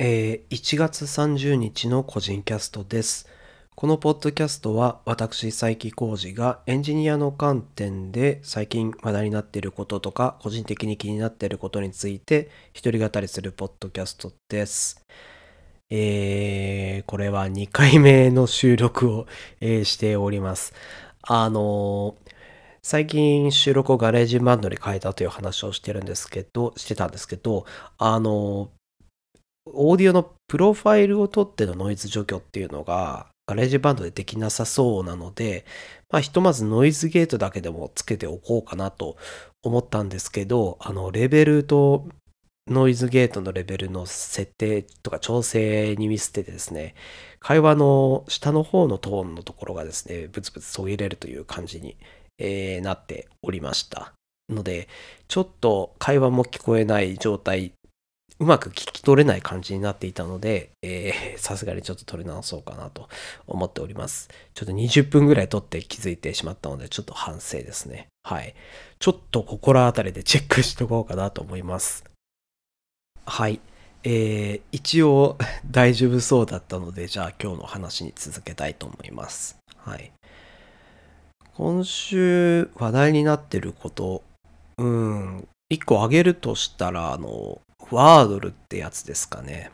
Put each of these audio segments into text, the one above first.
1月30日の個人キャストです。このポッドキャストは私、佐伯浩二がエンジニアの観点で最近話題になっていることとか個人的に気になっていることについて一人語りするポッドキャストです。これは2回目の収録を、しております。最近収録をガレージバンドに変えたという話をしてたんですけど、オーディオのプロファイルを取ってのノイズ除去っていうのがガレージバンドでできなさそうなので、ひとまずノイズゲートだけでもつけておこうかなと思ったんですけど、レベルとノイズゲートのレベルの設定とか調整にミスってですね、会話の下の方のトーンのところがですね、ブツブツ途切れるという感じに、なっておりましたので、ちょっと会話も聞こえない状態、うまく聞き取れない感じになっていたので、さすがにちょっと取り直そうかなと思っております。ちょっと20分ぐらい取って気づいてしまったので、ちょっと反省ですね。はい。ちょっと心当たりでチェックしとこうかなと思います。はい。一応大丈夫そうだったので、じゃあ今日の話に続けたいと思います。はい。今週話題になってること、一個挙げるとしたら、ワードルってやつですかね。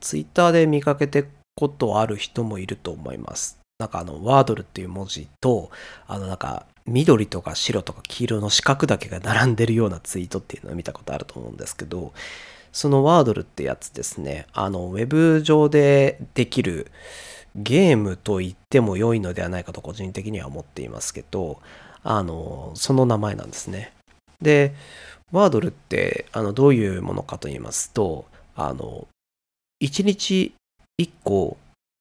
ツイッターで見かけてことある人もいると思います。なんかワードルっていう文字と、なんか緑とか白とか黄色の四角だけが並んでるようなツイートっていうのを見たことあると思うんですけど、そのワードルってやつですね。ウェブ上でできるゲームと言っても良いのではないかと個人的には思っていますけど、その名前なんですね。で、ワードルってどういうものかと言いますと、1日1個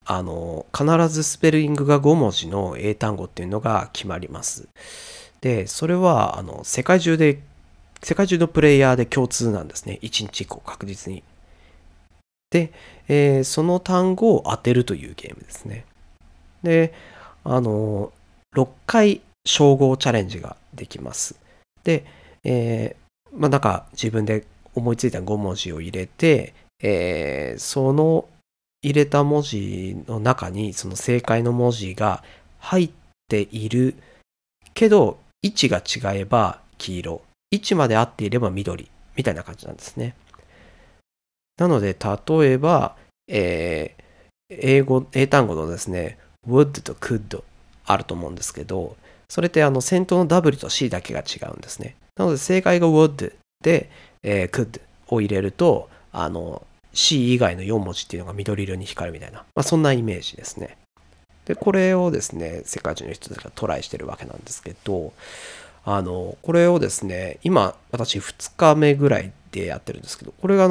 必ずスペリングが5文字の英単語っていうのが決まります。で、それは世界中のプレイヤーで共通なんですね。1日1個確実に。で、その単語を当てるというゲームですね。で、6回称号チャレンジができます。で、なんか自分で思いついた5文字を入れて、その入れた文字の中にその正解の文字が入っているけど、位置が違えば黄色、位置まで合っていれば緑みたいな感じなんですね。なので例えば、英単語のですね、would と could あると思うんですけど、それって先頭の W と C だけが違うんですね。なので正解が would で、could を入れるとC 以外の4文字っていうのが緑色に光るみたいな、そんなイメージですね。で、これをですね、世界中の人たちがトライしてるわけなんですけど、これをですね、今私2日目ぐらいでやってるんですけど、これが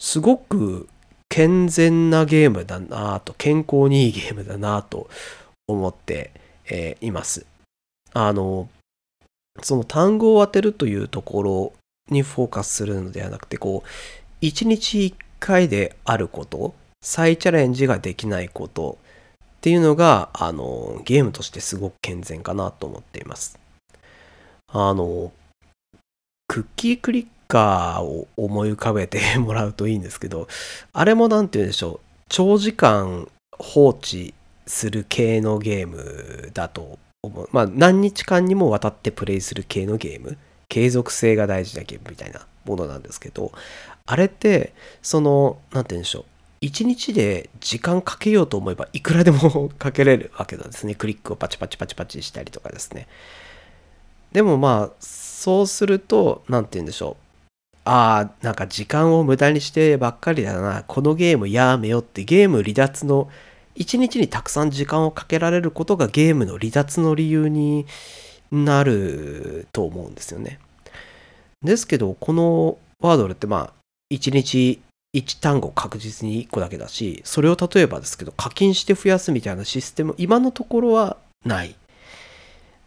すごく健全なゲームだなぁと、健康にいいゲームだなぁと思っています。その単語を当てるというところにフォーカスするのではなくて、こう1日1回であること、再チャレンジができないことっていうのがゲームとしてすごく健全かなと思っています。クッキークリッカーを思い浮かべてもらうといいんですけど、あれもなんて言うんでしょう、長時間放置する系のゲームだと思う。何日間にもわたってプレイする系のゲーム、継続性が大事なゲームみたいなものなんですけど、あれってなんて言うんでしょう、一日で時間かけようと思えばいくらでもかけれるわけなんですね。クリックをパチパチパチパチしたりとかですね。でもそうすると、なんて言うんでしょう、なんか時間を無駄にしてばっかりだな、このゲームやめよって、ゲーム離脱の、一日にたくさん時間をかけられることがゲームの離脱の理由になると思うんですよね。ですけど、このワードルって一日一単語確実に一個だけだし、それを例えばですけど課金して増やすみたいなシステム、今のところはない。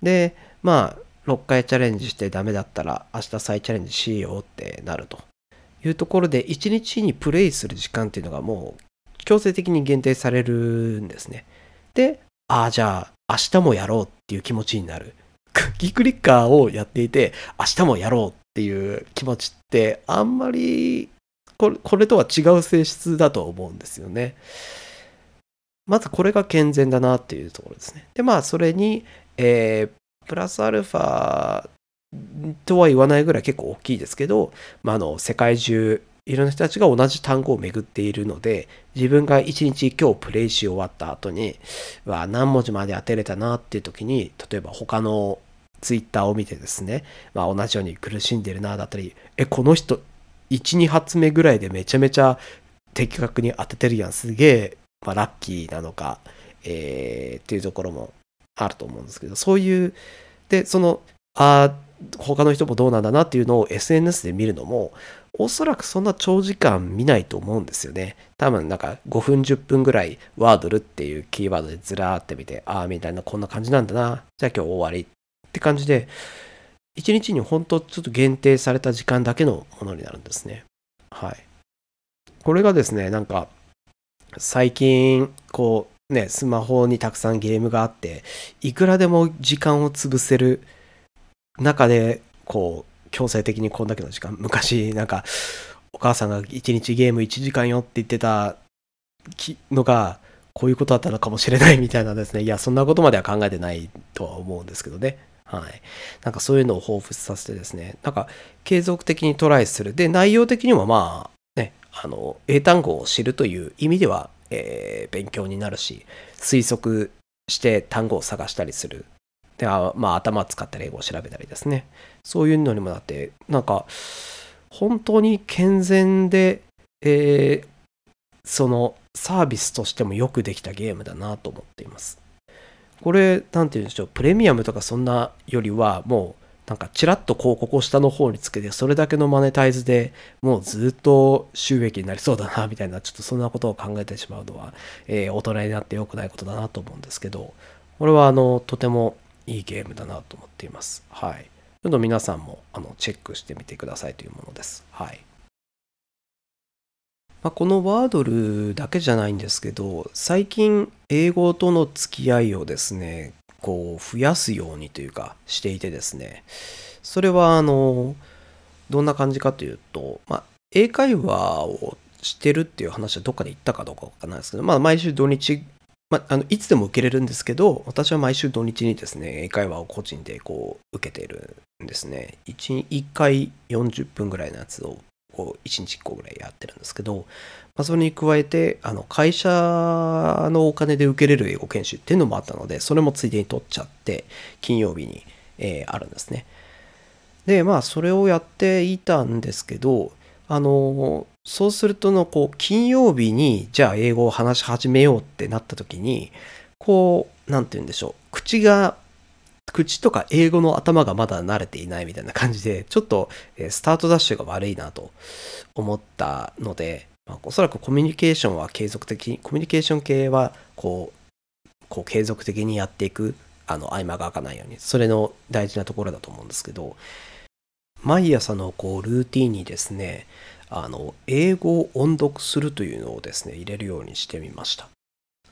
で、6回チャレンジしてダメだったら明日再チャレンジしようってなるというところで、一日にプレイする時間っていうのがもう強制的に限定されるんですね。で、じゃあ明日もやろうっていう気持ちになる。クッキークリッカーをやっていて明日もやろうっていう気持ちってあんまりこれとは違う性質だと思うんですよね。まずこれが健全だなっていうところですね。で、まあそれに、プラスアルファとは言わないぐらい結構大きいですけど、まあ、世界中いろんな人たちが同じ単語を巡っているので、自分が一日今日プレイし終わった後に何文字まで当てれたなっていう時に、例えば他のツイッターを見てですね、まあ、同じように苦しんでるなだったり、この人 1,2 発目ぐらいでめちゃめちゃ的確に当ててるやん、すげえ、まあ、ラッキーなのか、っていうところもあると思うんですけど、そういうで、その他の人もどうなんだなっていうのを SNS で見るのも、おそらくそんな長時間見ないと思うんですよね。多分なんか5分10分ぐらいワードルっていうキーワードでずらーって見て、ああみたいな、こんな感じなんだな、じゃあ今日終わりって感じで、1日に本当ちょっと限定された時間だけのものになるんですね。はい。これがですね、なんか最近こうね、スマホにたくさんゲームがあって、いくらでも時間を潰せる中で、こう強制的にこんだけの時間、昔なんかお母さんが1日ゲーム1時間よって言ってたのが、こういうことだったのかもしれないみたいなですね。いや、そんなことまでは考えてないとは思うんですけどね。はい。なんかそういうのを彷彿させてですね、なんか継続的にトライする。で、内容的にもまあね、英単語を知るという意味では、勉強になるし、推測して単語を探したりする。で、まあ頭を使ったり英語を調べたりですね。そういうのにもなって、なんか本当に健全で、そのサービスとしてもよくできたゲームだなと思っています。これ、なんて言うんでしょう、プレミアムとかそんなよりは、もうなんかチラッと広告を下の方につけて、それだけのマネタイズでもうずっと収益になりそうだなみたいな、ちょっとそんなことを考えてしまうのは、大人になって良くないことだなと思うんですけど、これはとてもいいゲームだなと思っています。はい。どんどん皆さんもチェックしてみてくださいというものです。はい。まあ、このワードルだけじゃないんですけど、最近英語との付き合いをですね、こう増やすようにというかしていてですね、それはどんな感じかというと、まあ、英会話をしてるっていう話はどっかで言ったかどうかわからないですけど、まあ、毎週土日、まあ、いつでも受けれるんですけど、私は毎週土日にですね、英会話を個人でこう受けているんですね。1回40分ぐらいのやつをこう1日1個ぐらいやってるんですけど、まあ、それに加えて会社のお金で受けれる英語研修っていうのもあったので、それもついでに取っちゃって金曜日に、あるんですね。で、まあそれをやっていたんですけど、そうするとこう金曜日にじゃあ英語を話し始めようってなった時に、こうなんて言うんでしょう、口とか英語の頭がまだ慣れていないみたいな感じで、ちょっとスタートダッシュが悪いなと思ったので、まあ、おそらくコミュニケーション系はこう継続的にやっていく、合間が空かないように、それの大事なところだと思うんですけど、毎朝のこうルーティーンにですね、英語を音読するというのをですね、入れるようにしてみました。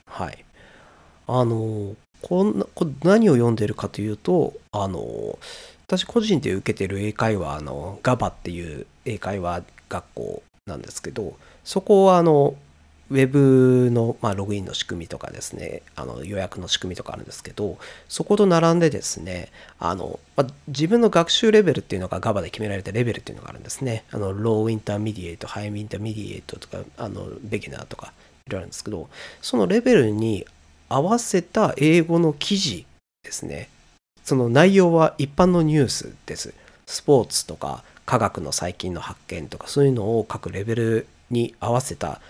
はい。何を読んでるかというと、私個人で受けてる英会話のGABAっていう英会話学校なんですけど、そこはウェブの、まあ、ログインの仕組みとかですね、予約の仕組みとかあるんですけど、そこと並んでですね、まあ、自分の学習レベルっていうのが GABA で決められたレベルっていうのがあるんですね。ローインターミディエイト、ハイインターミディエイトとか、ベギナーとかいろいろあるんですけど、そのレベルに合わせた英語の記事ですね。その内容は一般のニュースです。スポーツとか科学の最近の発見とか、そういうのを各レベルに合わせた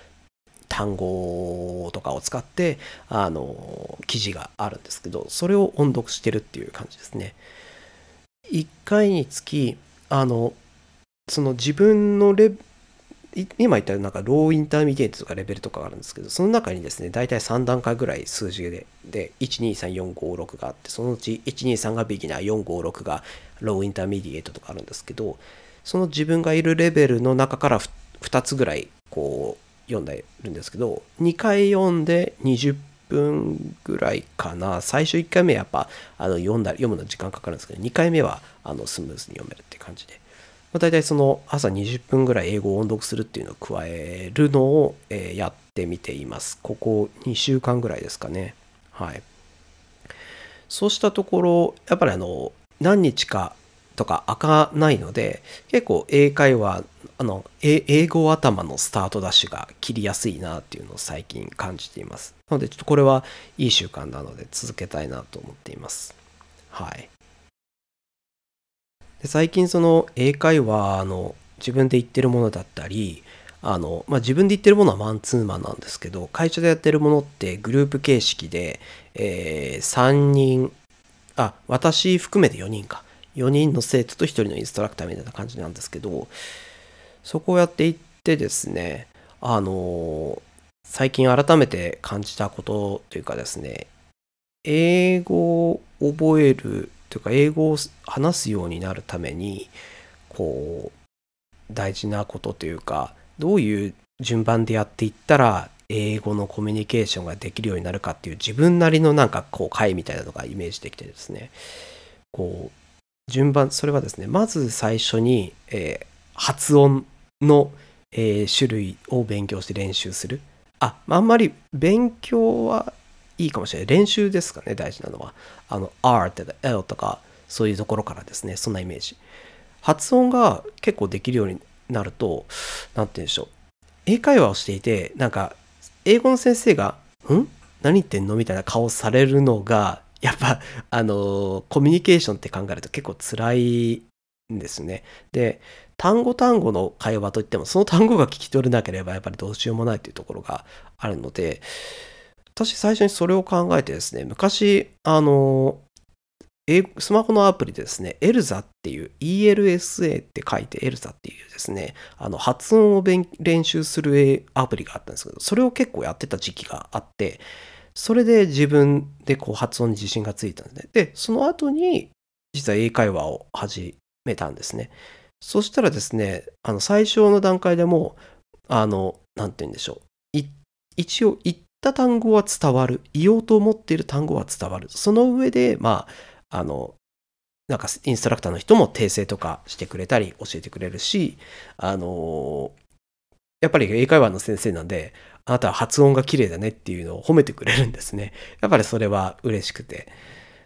単語とかを使って記事があるんですけど、それを音読してるっていう感じですね。1回につきその自分の今言ったなんかローインターミディエイトとかレベルとかがあるんですけど、その中にですね、大体3段階ぐらい数字で123456があって、そのうち123がビギナー、456がローインターミディエイトとかあるんですけど、その自分がいるレベルの中から2つぐらいこう読んでるんですけど、2回読んで20分ぐらいかな。最初1回目はやっぱ読むの時間かかるんですけど、2回目はスムーズに読めるって感じで。だいたいその朝20分ぐらい英語を音読するっていうのを加えるのをやってみています。ここ2週間ぐらいですかね。はい。そうしたところ、やっぱり何日かとか開かないので、結構英会話、英語頭のスタートダッシュが切りやすいなっていうのを最近感じています。なのでちょっとこれはいい習慣なので続けたいなと思っています。はい。で最近その英会話の自分で言ってるものだったり、自分で言ってるものはマンツーマンなんですけど、会社でやってるものってグループ形式で、3人、私含めて4人か。4人の生徒と1人のインストラクターみたいな感じなんですけど、そこをやっていってですね、最近改めて感じたことというかですね、英語を覚えるというか、英語を話すようになるために、こう、大事なことというか、どういう順番でやっていったら、英語のコミュニケーションができるようになるかっていう、自分なりのなんかこう、回みたいなのがイメージできてですね、こう、それはですね、まず最初に、発音の、種類を勉強して練習する。あんまり勉強はいいかもしれない。練習ですかね、大事なのは。R とか L とか、そういうところからですね、そんなイメージ。発音が結構できるようになると、なんて言うんでしょう。英会話をしていて、なんか、英語の先生が、何言ってんのみたいな顔されるのが、やっぱコミュニケーションって考えると結構辛いんですね。で、単語の会話といってもその単語が聞き取れなければやっぱりどうしようもないというところがあるので、私最初にそれを考えてですね、昔スマホのアプリでですね、ELSA っていう ELSA って書いて ELSA っていうですね、発音を練習するアプリがあったんですけど、それを結構やってた時期があって、それで自分でこう発音に自信がついたんですね。で、その後に実は英会話を始めたんですね。そしたらですね、最初の段階でも、なんて言うんでしょう。一応言った単語は伝わる。言おうと思っている単語は伝わる。その上で、なんかインストラクターの人も訂正とかしてくれたり教えてくれるし、やっぱり英会話の先生なんで、あなたは発音が綺麗だねっていうのを褒めてくれるんですね。やっぱりそれは嬉しくて。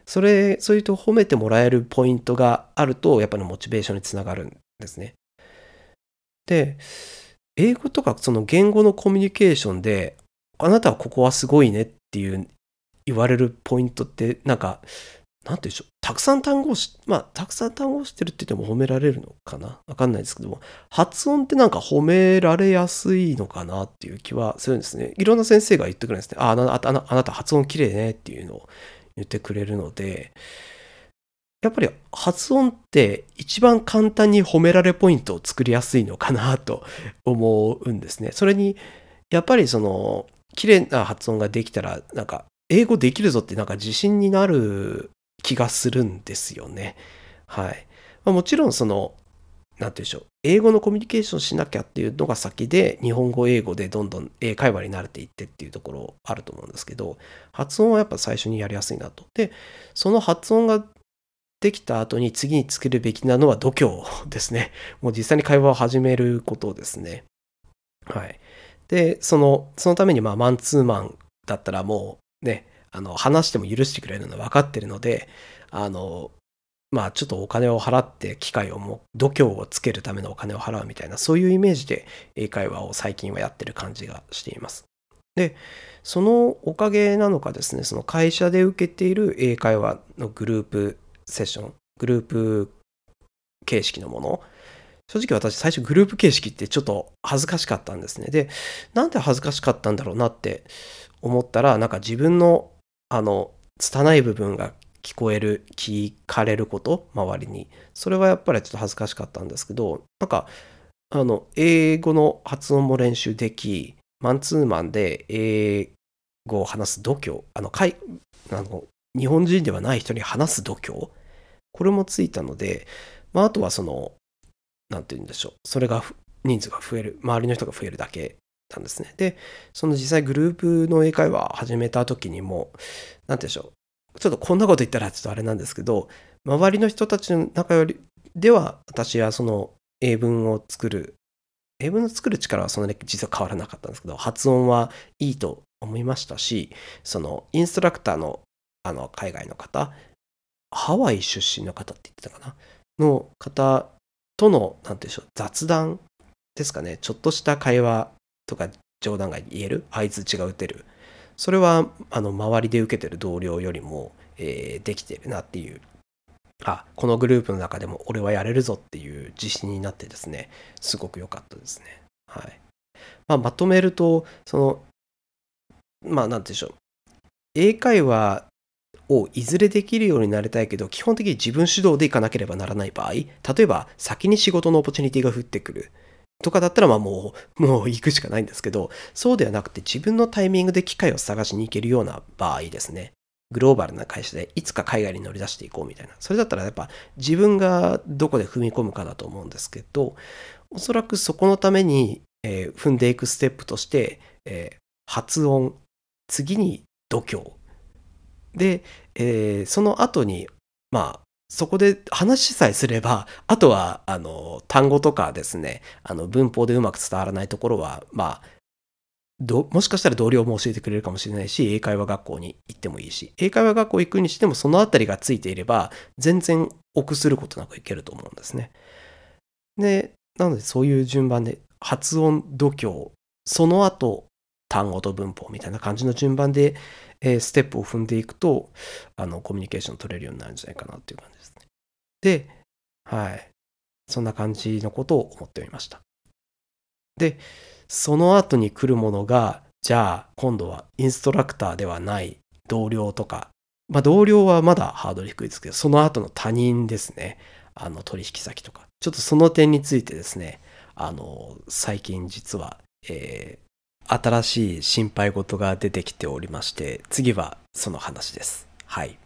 そういうと褒めてもらえるポイントがあると、やっぱりモチベーションにつながるんですね。で、英語とかその言語のコミュニケーションで、あなたはここはすごいねっていう言われるポイントって、なんて言うんでしょう。たくさん単語を知ってるって言っても褒められるのかな、わかんないですけども、発音ってなんか褒められやすいのかなっていう気はするんですね。いろんな先生が言ってくれるんですね。あなた発音きれいねっていうのを言ってくれるので、やっぱり発音って一番簡単に褒められポイントを作りやすいのかなと思うんですね。それに、やっぱりその、きれいな発音ができたら、なんか、英語できるぞってなんか自信になる気がするんですよね。はい。もちろんその、なんて言うんでしょう。英語のコミュニケーションしなきゃっていうのが先で、日本語、英語でどんどん英会話に慣れていってっていうところあると思うんですけど、発音はやっぱ最初にやりやすいなと。で、その発音ができた後に次につけるべきなのは度胸ですね。もう実際に会話を始めることですね。はい。で、そのためにマンツーマンだったらもうね、話しても許してくれるのは分かってるので、ちょっとお金を払って機会を度胸をつけるためのお金を払うみたいな、そういうイメージで英会話を最近はやってる感じがしています。で、そのおかげなのかですね、その会社で受けている英会話のグループセッション、グループ形式のもの、正直私最初グループ形式ってちょっと恥ずかしかったんですね。で、なんで恥ずかしかったんだろうなって思ったら、なんか自分の拙い部分が聞かれること、周りに。それはやっぱりちょっと恥ずかしかったんですけど、なんか、英語の発音も練習でき、マンツーマンで英語を話す度胸、日本人ではない人に話す度胸、これもついたので、あとはその、なんて言うんでしょう、それが人数が増える、周りの人が増えるだけ。なんですね。で、その実際グループの英会話始めた時にも、なんて言うんでしょう。ちょっとこんなこと言ったらちょっとあれなんですけど、周りの人たちの中よりでは、私はその英文を作る力はそんなに実は変わらなかったんですけど、発音はいいと思いましたし、そのインストラクターの海外の方、ハワイ出身の方って言ってたかな、の方とのなんていうんでしょう、雑談ですかね、ちょっとした会話とか冗談が言える、相槌が打てる、それは周りで受けてる同僚よりも、できてるなっていう、このグループの中でも俺はやれるぞっていう自信になってですね、すごく良かったですね。はい。まとめると、なんていうんでしょう、英会話をいずれできるようになりたいけど、基本的に自分主導でいかなければならない場合、例えば先に仕事のオポチュニティが降ってくるとかだったら、もう行くしかないんですけど、そうではなくて自分のタイミングで機会を探しに行けるような場合ですね。グローバルな会社でいつか海外に乗り出していこうみたいな。それだったらやっぱ自分がどこで踏み込むかだと思うんですけど、おそらくそこのために、踏んでいくステップとして、発音、次に度胸。で、その後に、そこで話さえすれば、あとは単語とかですね、文法でうまく伝わらないところは、もしかしたら同僚も教えてくれるかもしれないし、英会話学校に行ってもいいし、英会話学校行くにしてもそのあたりがついていれば、全然臆することなくいけると思うんですね。で、なのでそういう順番で、発音、度胸、その後、単語と文法みたいな感じの順番で、ステップを踏んでいくと、コミュニケーション取れるようになるんじゃないかなっていう感じですね。で、はい。そんな感じのことを思っておりました。で、その後に来るものが、じゃあ、今度はインストラクターではない同僚とか、同僚はまだハードル低いですけど、その後の他人ですね。取引先とか。ちょっとその点についてですね、最近実は、新しい心配事が出てきておりまして、次はその話です。はい。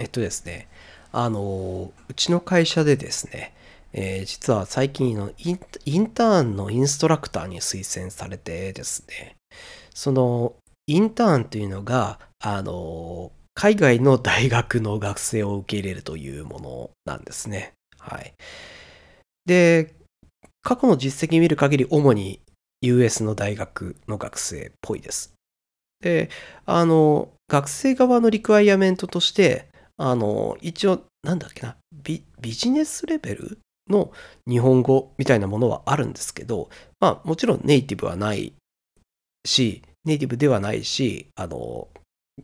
ですね、うちの会社でですね、実は最近のインターンのインストラクターに推薦されてですね、そのインターンというのが、海外の大学の学生を受け入れるというものなんですね。はい。で、過去の実績見る限り主に US の大学の学生っぽいです。で、学生側のリクワイアメントとして、一応、ビジネスレベルの日本語みたいなものはあるんですけど、もちろんネイティブではないし、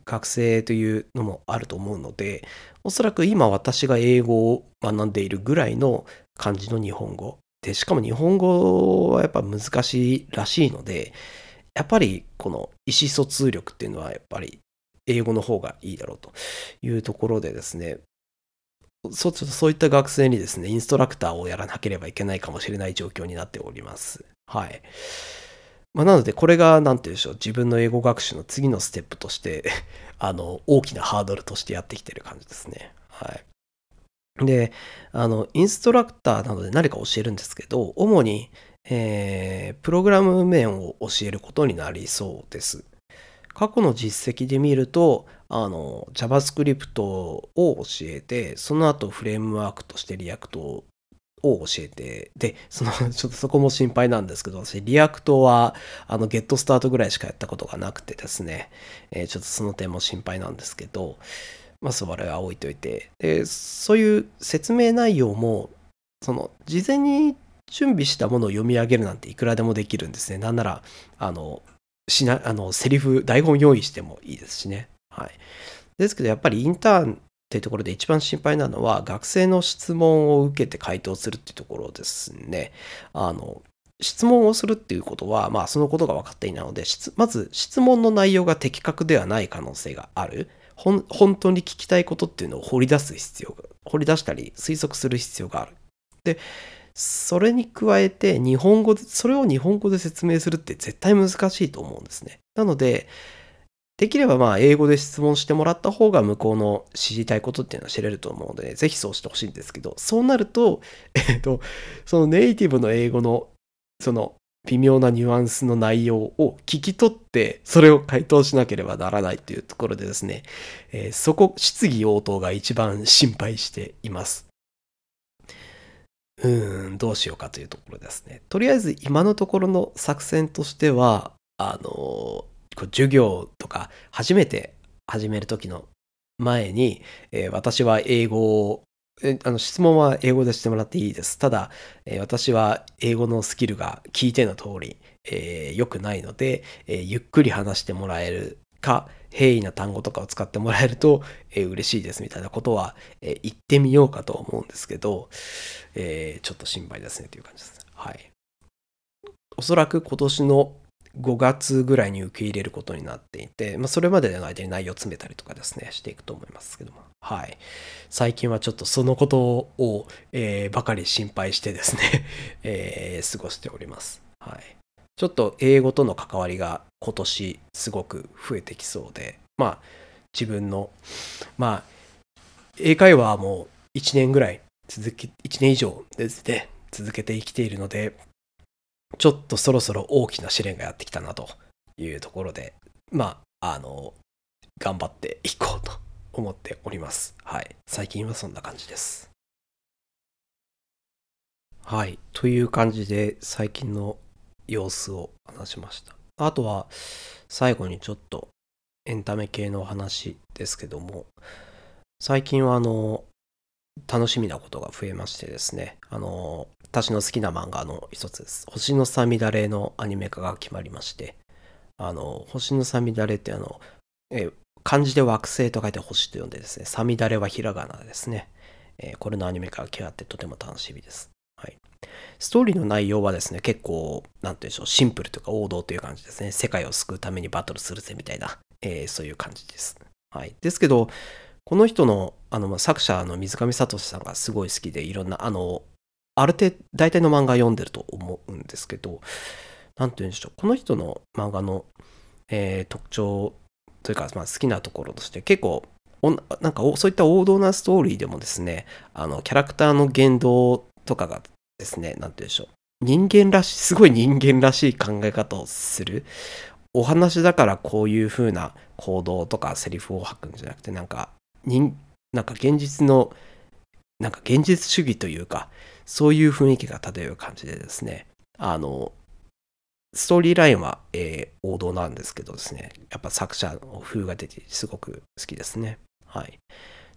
学生というのもあると思うので、おそらく今私が英語を学んでいるぐらいの感じの日本語。で、しかも日本語はやっぱ難しいらしいので、やっぱりこの意思疎通力っていうのはやっぱり英語の方がいいだろうというところでですね、そういった学生にですね、インストラクターをやらなければいけないかもしれない状況になっております。はい。なので、これが自分の英語学習の次のステップとして大きなハードルとしてやってきてる感じですね。はい。で、インストラクターなどで何か教えるんですけど、主に、プログラム面を教えることになりそうです。過去の実績で見ると、JavaScript を教えて、その後フレームワークとして React を教えて、で、そこも心配なんですけど、私、React は、Get Start ぐらいしかやったことがなくてですね、その点も心配なんですけど、我々は置いといて、で、そういう説明内容も、事前に準備したものを読み上げるなんていくらでもできるんですね。なんなら、セリフ、台本用意してもいいですしね。はい。ですけど、やっぱりインターンっていうところで一番心配なのは、学生の質問を受けて回答するっていうところですね。質問をするっていうことは、そのことが分かっていないので、まず質問の内容が的確ではない可能性がある。本当に聞きたいことっていうのを掘り出したり推測する必要がある。で、それに加えてそれを日本語で説明するって絶対難しいと思うんですね。なので、できれば英語で質問してもらった方が向こうの知りたいことっていうのは知れると思うので、ぜひそうしてほしいんですけど、そうなると、そのネイティブの英語のその微妙なニュアンスの内容を聞き取って、それを回答しなければならないというところでですね、質疑応答が一番心配しています。どうしようかというところですね。とりあえず今のところの作戦としては、授業とか初めて始める時の前に、私は英語を質問は英語でしてもらっていいです。ただ、私は英語のスキルが聞いての通り、良くないので、ゆっくり話してもらえるか、平易な単語とかを使ってもらえると、嬉しいですみたいなことは、言ってみようかと思うんですけど、ちょっと心配ですねという感じです。はい。おそらく今年の5月ぐらいに受け入れることになっていて、それまでの間に内容を詰めたりとかですね、していくと思いますけども。はい。最近はちょっとそのことを、ばかり心配してですね、過ごしております。はい。ちょっと英語との関わりが今年すごく増えてきそうで、自分の、英会話はもう1年以上ですね、続けて生きているので、ちょっとそろそろ大きな試練がやってきたなというところで、頑張っていこうと思っております。はい。最近はそんな感じです。はい。という感じで、最近の様子を話しました。あとは、最後にちょっとエンタメ系の話ですけども、最近は楽しみなことが増えましてですね、私の好きな漫画の一つです。星のさみだれのアニメ化が決まりまして、星のさみだれって漢字で惑星と書いて星と呼んでですね、さみだれはひらがなですね。これのアニメ化が決まってとても楽しみです。はい。ストーリーの内容はですね、結構、なんていうんでしょう、シンプルというか王道という感じですね。世界を救うためにバトルするぜみたいな、そういう感じです。はい。ですけど、この人の、作者の水上聡さんがすごい好きで、いろんな、ある程度、大体の漫画読んでると思うんですけど、なんて言うんでしょう、この人の漫画の、特徴というか、好きなところとして、結構、なんかそういった王道なストーリーでもですね、キャラクターの言動とかがですね、なんて言うんでしょう、すごい人間らしい考え方をする。お話だからこういう風な行動とかセリフを吐くんじゃなくて、なんか現実の現実主義というか、そういう雰囲気が漂う感じでですね、ストーリーラインは、王道なんですけどですね、やっぱ作者の風が出てすごく好きですね。はい。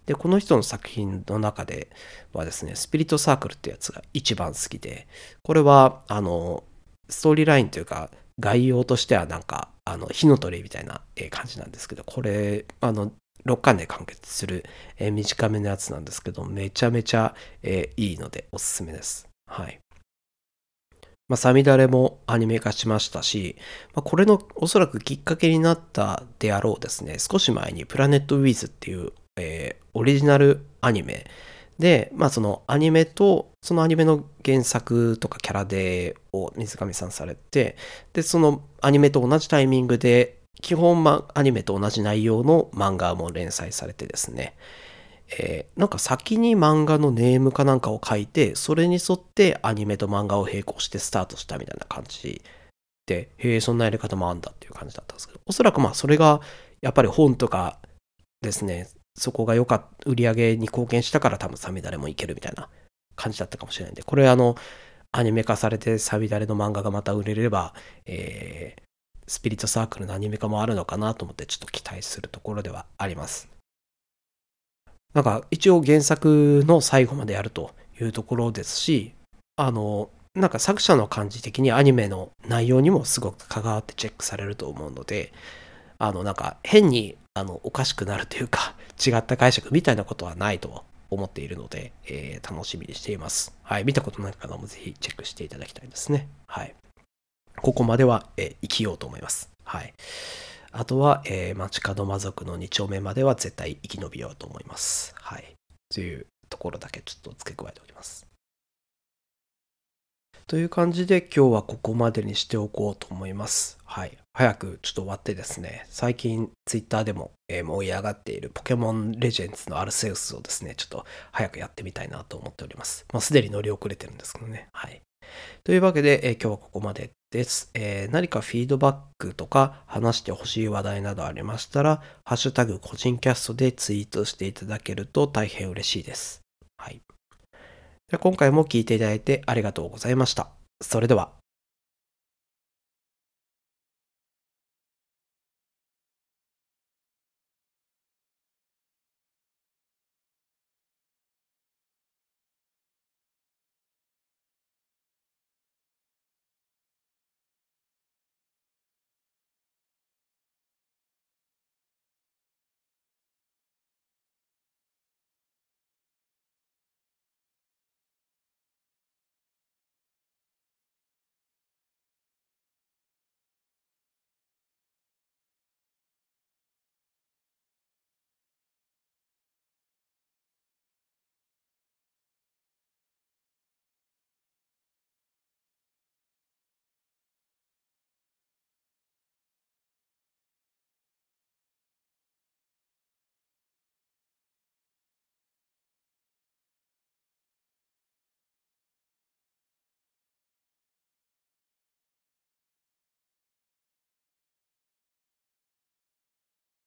で、この人の作品の中ではですね、スピリットサークルってやつが一番好きで、これはストーリーラインというか概要としては火の鳥みたいな感じなんですけど、これ6巻で完結する、短めのやつなんですけど、めちゃめちゃ、いいのでおすすめです。はい。さみだれもアニメ化しましたし、これのおそらくきっかけになったであろうですね、少し前にプラネットウィズっていう、オリジナルアニメで、そのアニメと、そのアニメの原作とかキャラでを水上さんされて、で、そのアニメと同じタイミングで、基本、アニメと同じ内容の漫画も連載されてですね、先に漫画のネームかなんかを書いて、それに沿ってアニメと漫画を並行してスタートしたみたいな感じで、そんなやり方もあんだっていう感じだったんですけど、おそらくそれがやっぱり本とかですね、そこが売り上げに貢献したから多分さみだれもいけるみたいな感じだったかもしれないんで、これアニメ化されてさみだれの漫画がまた売れれば、スピリットサークルのアニメ化もあるのかなと思って、ちょっと期待するところではあります。一応原作の最後までやるというところですし、作者の感じ的にアニメの内容にもすごく関わってチェックされると思うので、変におかしくなるというか、違った解釈みたいなことはないと思っているので、楽しみにしています。はい、見たことない方もぜひチェックしていただきたいですね。はい。ここまでは、生きようと思います。はい。あとは、街角魔族の2丁目までは絶対生き延びようと思います。はい。というところだけちょっと付け加えておきます。という感じで今日はここまでにしておこうと思います。はい。早くちょっと終わってですね、最近ツイッターでも、盛り上がっているポケモンレジェンズのアルセウスをですね、ちょっと早くやってみたいなと思っております。すでに乗り遅れてるんですけどね。はい。というわけで、今日はここまでです。何かフィードバックとか話してほしい話題などありましたら、ハッシュタグ個人キャストでツイートしていただけると大変嬉しいです。はい。では今回も聞いていただいてありがとうございました。それでは。